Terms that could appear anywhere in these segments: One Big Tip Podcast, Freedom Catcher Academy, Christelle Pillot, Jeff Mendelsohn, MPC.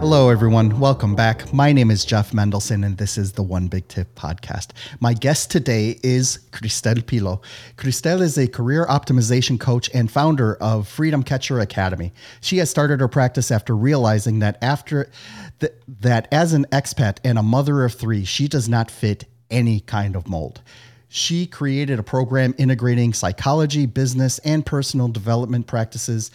Hello, everyone. Welcome back. My name is Jeff Mendelsohn, and this is the One Big Tip Podcast. My guest today is Christelle Pillot. Christelle is a career optimization coach and founder of Freedom Catcher Academy. She has started her practice after realizing that as an expat and a mother of three, she does not fit any kind of mold. She created a program integrating psychology, business, and personal development practices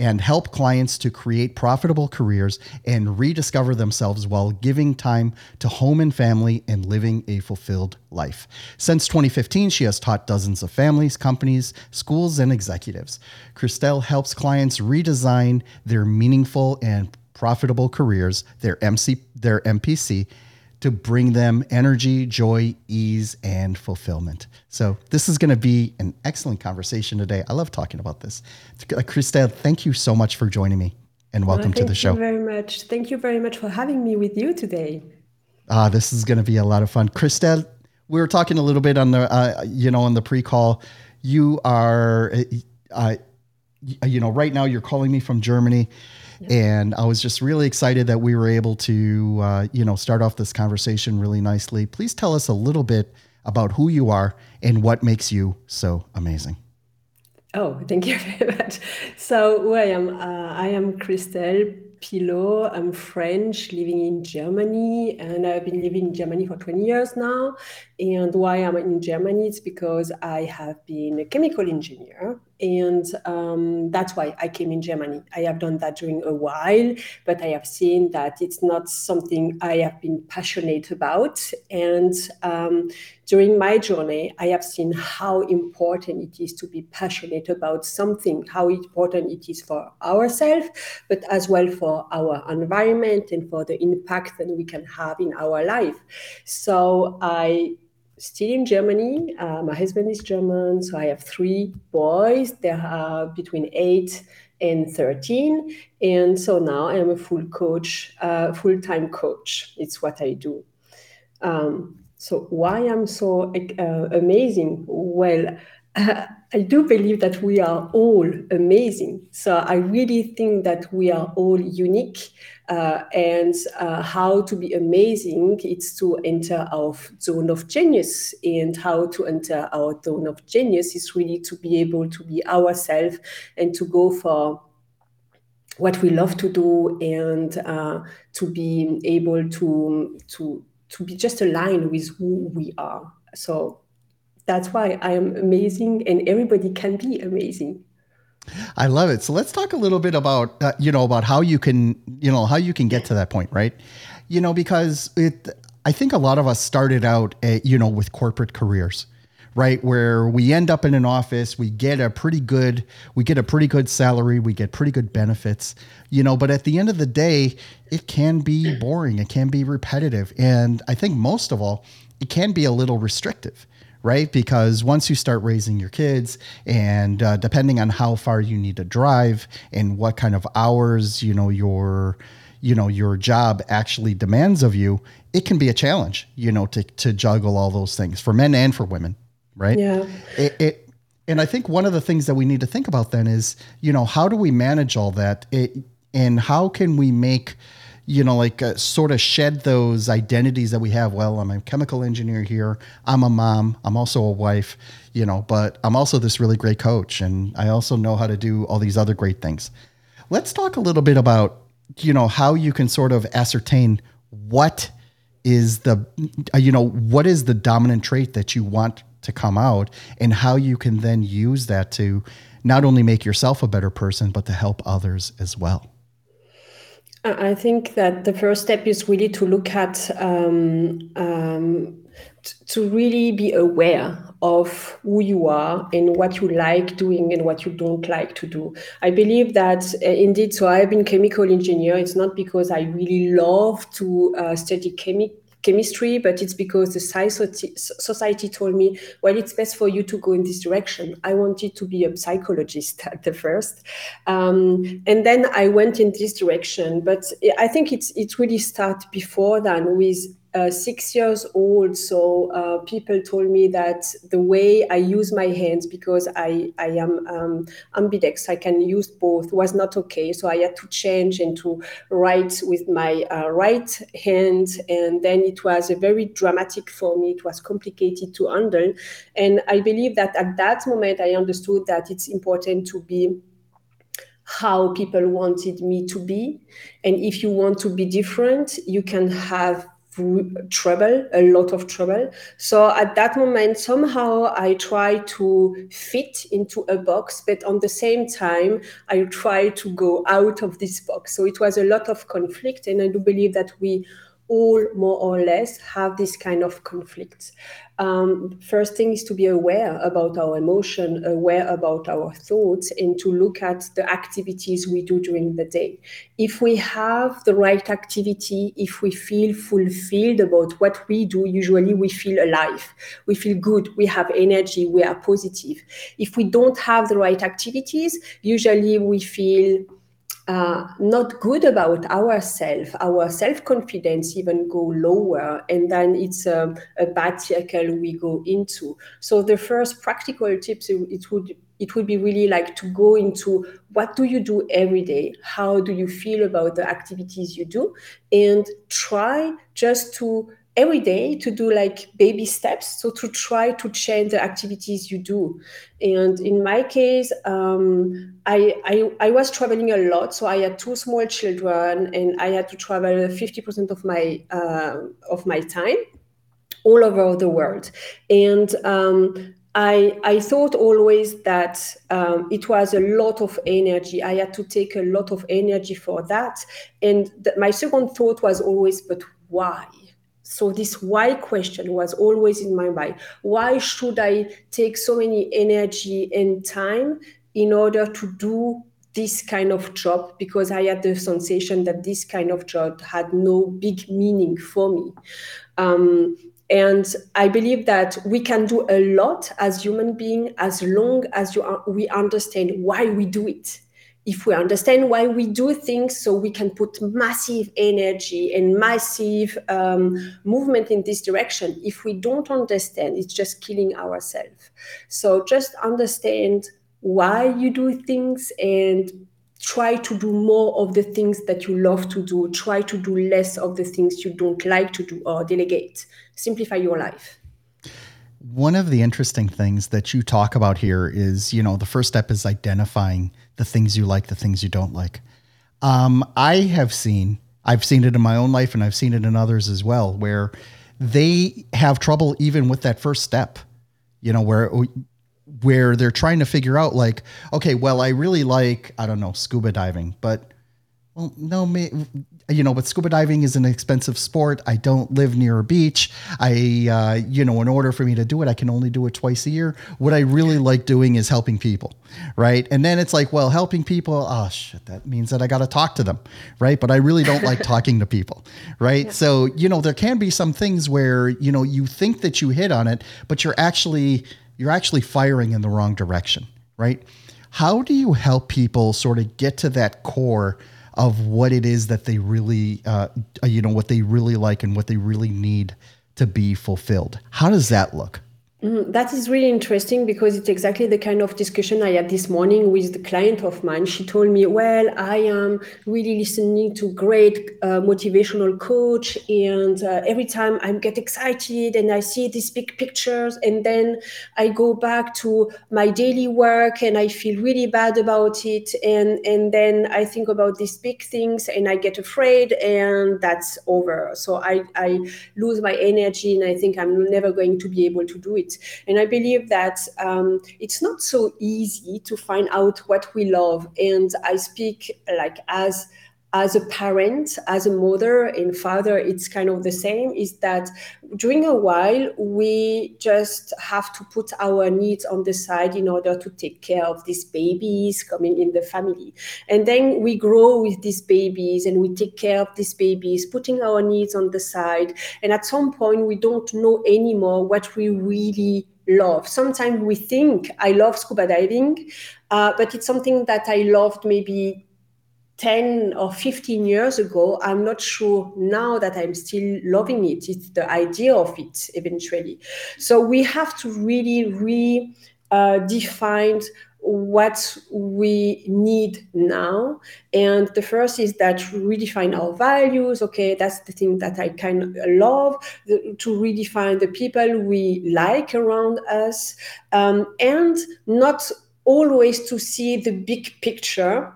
and help clients to create profitable careers and rediscover themselves while giving time to home and family and living a fulfilled life. Since 2015, she has taught dozens of families, companies, schools, and executives. Christelle helps clients redesign their meaningful and profitable careers, their MPC, to bring them energy, joy, ease, and fulfillment. So this is going to be an excellent conversation today. I love talking about this. Christelle, thank you so much for joining me, and welcome to the show. Thank you very much. Thank you very much for having me with you today. This is going to be a lot of fun. Christelle, we were talking a little bit on the, on the pre-call. You are, right now you're calling me from Germany. And I was just really excited that we were able to, start off this conversation really nicely. Please tell us a little bit about who you are and what makes you so amazing. Oh, thank you very much. So who I am, I am Christelle Pillot. I'm French, living in Germany, and I've been living in Germany for 20 years now. And why I'm in Germany is because I have been a chemical engineer, and that's why I came in Germany. I have done that during a while, but I have seen that it's not something I have been passionate about. And during my journey, I have seen how important it is to be passionate about something, how important it is for ourselves, but as well for our environment and for the impact that we can have in our life. So I still in Germany. My husband is German, so I have three boys. They are between 8 and 13. And so now I am a full-time coach. It's what I do. So why I'm so amazing? Well, I do believe that we are all amazing. So I really think that we are all unique, and how to be amazing, it's to enter our zone of genius. And how to enter our zone of genius is really to be able to be ourselves and to go for what we love to do, and to be able to be just aligned with who we are. So that's why I am amazing, and everybody can be amazing. I love it. So let's talk a little bit about, about how you can get to that point, right? I think a lot of us started out, with corporate careers, right? Where we end up in an office, we get a pretty good salary, we get pretty good benefits, but at the end of the day, it can be boring. It can be repetitive. And I think most of all, it can be a little restrictive, right? Because once you start raising your kids, and depending on how far you need to drive and what kind of hours, your job actually demands of you, it can be a challenge, to juggle all those things for men and for women, right? Yeah. And I think one of the things that we need to think about then is, how do we manage all that? And how can we make, sort of shed those identities that we have. Well, I'm a chemical engineer here. I'm a mom. I'm also a wife, but I'm also this really great coach. And I also know how to do all these other great things. Let's talk a little bit about, how you can sort of ascertain what is the dominant trait that you want to come out, and how you can then use that to not only make yourself a better person, but to help others as well. I think that the first step is really to look at, to really be aware of who you are and what you like doing and what you don't like to do. I believe that indeed, so I've been chemical engineer. It's not because I really love to study chemistry, but it's because the society told me, well, it's best for you to go in this direction. I wanted to be a psychologist at the first. And then I went in this direction. But I think it really started before then with 6 years old. So people told me that the way I use my hands, because I am ambidextrous, I can use both, was not okay. So I had to change and to write with my right hand. And then it was a very dramatic for me. It was complicated to handle. And I believe that at that moment, I understood that it's important to be how people wanted me to be. And if you want to be different, you can have trouble, a lot of trouble. So at that moment, somehow I try to fit into a box, but on the same time, I try to go out of this box. So it was a lot of conflict. And I do believe that we all more or less have this kind of conflicts. First thing is to be aware about our emotion, aware about our thoughts, and to look at the activities we do during the day. If we have the right activity, if we feel fulfilled about what we do, usually we feel alive, we feel good, we have energy, we are positive. If we don't have the right activities, usually we feel not good about ourselves, our self-confidence even go lower, and then it's a bad circle we go into. So the first practical tips, it would be really like to go into what do you do every day? How do you feel about the activities you do? And try just to every day to do like baby steps, so to try to change the activities you do. And in my case, I was traveling a lot, so I had two small children, and I had to travel 50% of my time all over the world. And I thought always that it was a lot of energy. I had to take a lot of energy for that. And my second thought was always, but why? So this why question was always in my mind. Why should I take so many energy and time in order to do this kind of job? Because I had the sensation that this kind of job had no big meaning for me. And I believe that we can do a lot as human beings as long as we understand why we do it. If we understand why we do things, so we can put massive energy and massive movement in this direction. If we don't understand, it's just killing ourselves. So just understand why you do things and try to do more of the things that you love to do. Try to do less of the things you don't like to do, or delegate. Simplify your life. One of the interesting things that you talk about here is, the first step is identifying the things you like, the things you don't like. I've seen it in my own life, and I've seen it in others as well, where they have trouble even with that first step, where they're trying to figure out like, okay, well, I really like, I don't know, scuba diving, but well, no, but scuba diving is an expensive sport. I don't live near a beach. In order for me to do it, I can only do it twice a year. What I really like doing is helping people, right? And then it's like, well, helping people, oh shit, that means that I got to talk to them, right? But I really don't like talking to people, right? Yeah. So, there can be some things where, you think that you hit on it, but you're actually firing in the wrong direction, right? How do you help people sort of get to that core of what it is that they really, what they really like and what they really need to be fulfilled? How does that look? That is really interesting, because it's exactly the kind of discussion I had this morning with the client of mine. She told me, well, I am really listening to great motivational coach, and every time I get excited and I see these big pictures, and then I go back to my daily work and I feel really bad about it. And then I think about these big things and I get afraid, and that's over. So I lose my energy, and I think I'm never going to be able to do it. it. And I believe that it's not so easy to find out what we love. And I speak like as a parent, as a mother and father, it's kind of the same, is that during a while, we just have to put our needs on the side in order to take care of these babies coming in the family. And then we grow with these babies and we take care of these babies, putting our needs on the side. And at some point, we don't know anymore what we really love. Sometimes we think, I love scuba diving, but it's something that I loved maybe 10 or 15 years ago. I'm not sure now that I'm still loving it. It's the idea of it eventually. So we have to really redefine what we need now. And the first is that redefine our values. Okay, that's the thing that I kind of love, to redefine the people we like around us, and not always to see the big picture,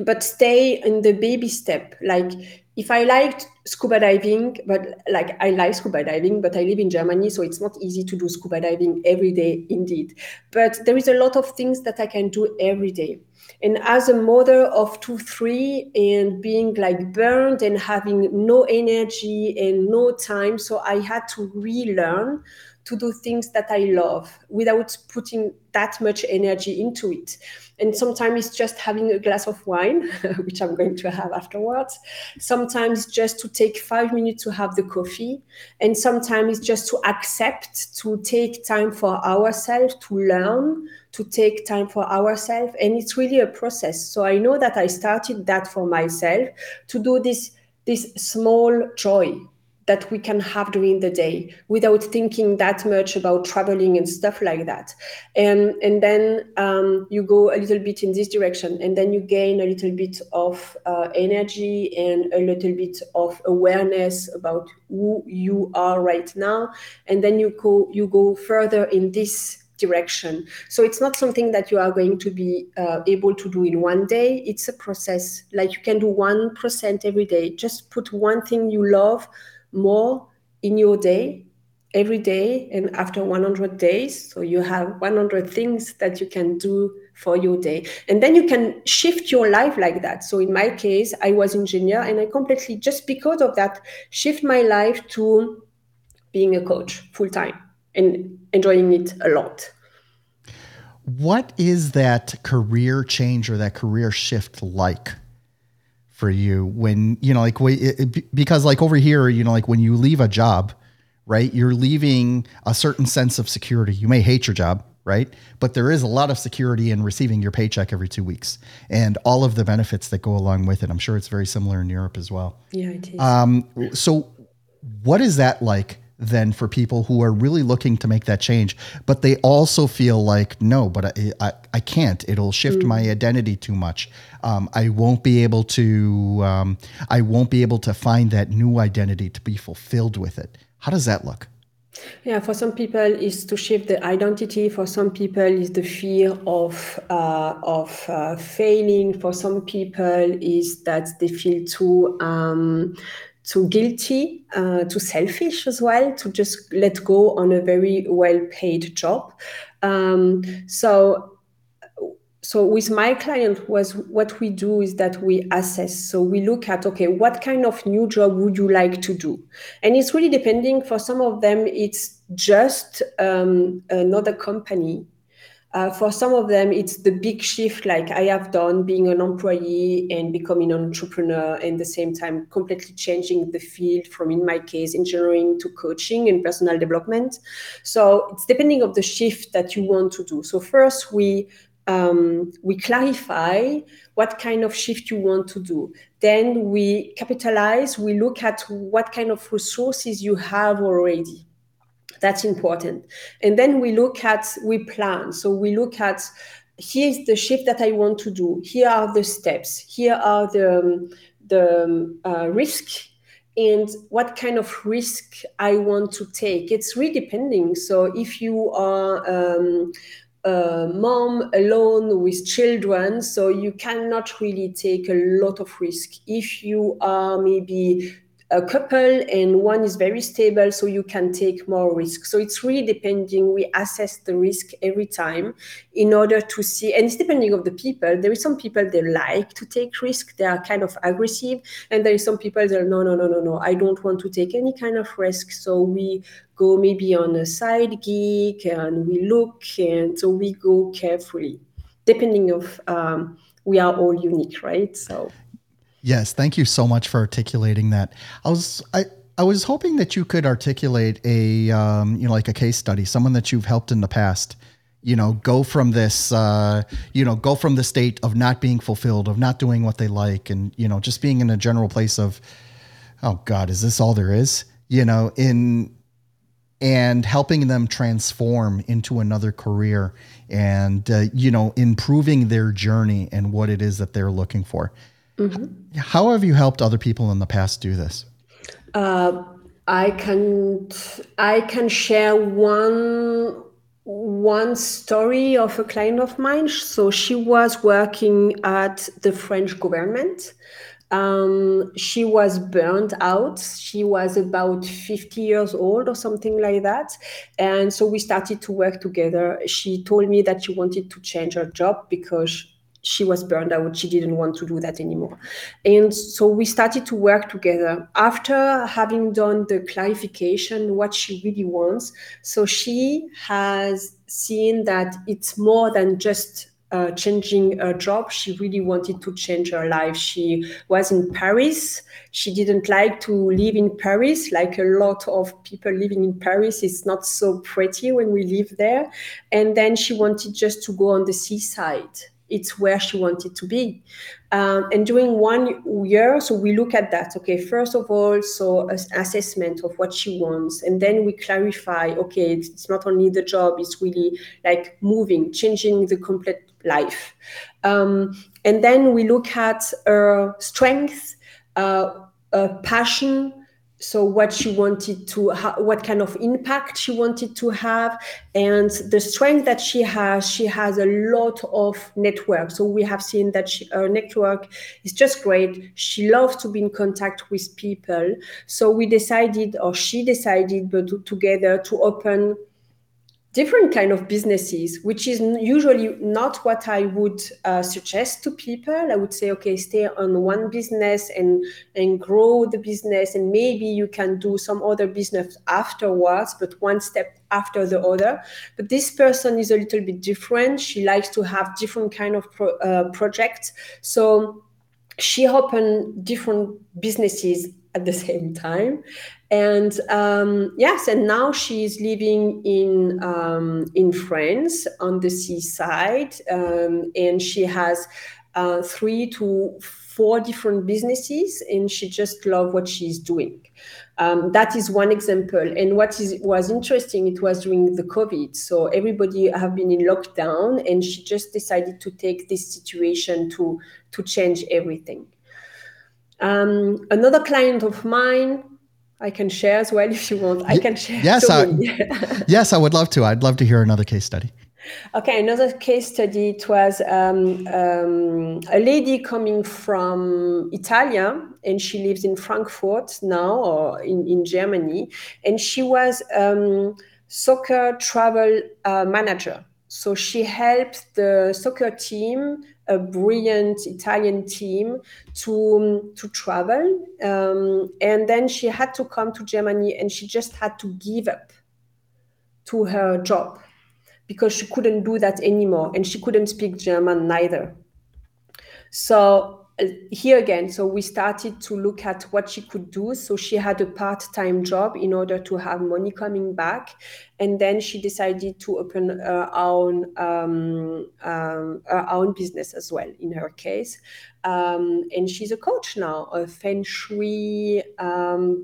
but stay in the baby step. Like, if I liked scuba diving, but I live in Germany, so it's not easy to do scuba diving every day indeed. But there is a lot of things that I can do every day. And as a mother of 2, 3 and being like burned and having no energy and no time, so I had to relearn to do things that I love without putting that much energy into it. And sometimes it's just having a glass of wine, which I'm going to have afterwards. Sometimes just to take 5 minutes to have the coffee. And sometimes just to accept, to take time for ourselves, to learn, to take time for ourselves. And it's really a process. So I know that I started that for myself, to do this small joy that we can have during the day without thinking that much about traveling and stuff like that. And then you go a little bit in this direction, and then you gain a little bit of energy and a little bit of awareness about who you are right now. And then you go further in this direction. So it's not something that you are going to be able to do in one day. It's a process. Like, you can do 1% every day. Just put one thing you love more in your day, every day, and after 100 days, so you have 100 things that you can do for your day. And then you can shift your life like that. So in my case, I was engineer, and I completely, just because of that, shift my life to being a coach full-time and enjoying it a lot. What is that career change or that career shift like for you, when, you know, like, because like over here, you know, like when you leave a job, right, you're leaving a certain sense of security. You may hate your job, right? But there is a lot of security in receiving your paycheck every 2 weeks and all of the benefits that go along with it. I'm sure it's very similar in Europe as well. Yeah, it is. So what is that like then for people who are really looking to make that change, but they also feel like, no, but I can't, it'll shift my identity too much. I won't be able to find that new identity to be fulfilled with it. How does that look? Yeah, for some people is to shift the identity. For some people is the fear of failing. For some people is that they feel too guilty, too selfish as well, to just let go on a very well-paid job. So with my client, what we do is that we assess. So we look at, okay, what kind of new job would you like to do? And it's really depending. For some of them, it's just another company. For some of them, it's the big shift, like I have done, being an employee and becoming an entrepreneur, and at the same time completely changing the field from, in my case, engineering to coaching and personal development. So it's depending on the shift that you want to do. So first, we clarify what kind of shift you want to do. Then we capitalize, we look at what kind of resources you have already. That's important. And then we plan. So we look at, here's the shift that I want to do. Here are the steps. Here are the risk, and what kind of risk I want to take. It's really depending. So if you are a mom alone with children, so you cannot really take a lot of risk. If you are maybe a couple, and one is very stable, so you can take more risk. So it's really depending. We assess the risk every time in order to see, and it's depending on the people. There is some people they like to take risk. They are kind of aggressive, and there is some people that are, no, I don't want to take any kind of risk. So we go maybe on a side gig, and we look, and so we go carefully, depending of we are all unique, right? So. Yes, thank you so much for articulating that. I was hoping that you could articulate a like a case study, someone that you've helped in the past, go from this go from the state of not being fulfilled, of not doing what they like, and just being in a general place of, oh God, is this all there is? And helping them transform into another career and improving their journey and what it is that they're looking for. Mm-hmm. How have you helped other people in the past do this? I can share one story of a client of mine. So she was working at the French government. She was burned out. She was about 50 years old or something like that. And so we started to work together. She told me that she wanted to change her job because she was burned out. She didn't want to do that anymore. And so we started to work together. After having done the clarification, what she really wants, so she has seen that it's more than just changing her job. She really wanted to change her life. She was in Paris. She didn't like to live in Paris. Like a lot of people living in Paris, it's not so pretty when we live there. And then she wanted just to go on the seaside. It's where she wanted to be. And during 1 year, so we look at that. Okay, first of all, so an assessment of what she wants. And then we clarify, okay, it's not only the job, it's really like moving, changing the complete life. And then we look at her strengths, her passion, so what she wanted to, what kind of impact she wanted to have, and the strength that she has a lot of network. So we have seen that her network is just great. She loves to be in contact with people. So we decided, or she decided, but together to open different kind of businesses, which is usually not what I would suggest to people. I would say, okay, stay on one business and grow the business, and maybe you can do some other business afterwards, but one step after the other. But this person is a little bit different. She likes to have different kind of projects. So she opened different businesses at the same time. And yes, and now she is living in France on the seaside, and she has 3 to 4 different businesses, and she just loves what she's doing. That is one example. And was interesting, it was during the COVID. So everybody have been in lockdown, and she just decided to take this situation to change everything. Another client of mine, I can share as well if you want. I can share. Yes, yes, I would love to. I'd love to hear another case study. Okay, another case study. It was a lady coming from Italia, and she lives in Frankfurt now, or in Germany. And she was soccer travel manager. So she helped the soccer team, a brilliant Italian team, to travel. And then she had to come to Germany, and she just had to give up to her job because she couldn't do that anymore. And she couldn't speak German neither. So here again, so we started to look at what she could do. So she had a part-time job in order to have money coming back. And then she decided to open her own business as well, in her case. And she's a coach now, a feng shui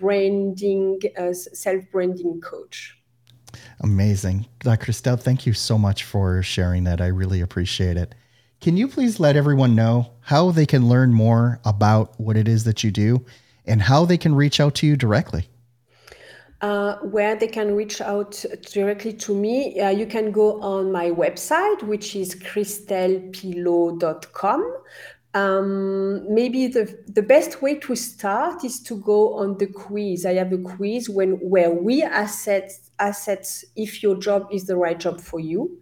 branding, self-branding coach. Amazing. Christelle, thank you so much for sharing that. I really appreciate it. Can you please let everyone know how they can learn more about what it is that you do and how they can reach out to you directly? Where they can reach out directly to me, you can go on my website, which is christellepillot.com. Maybe the best way to start is to go on the quiz. I have a quiz where we assess if your job is the right job for you,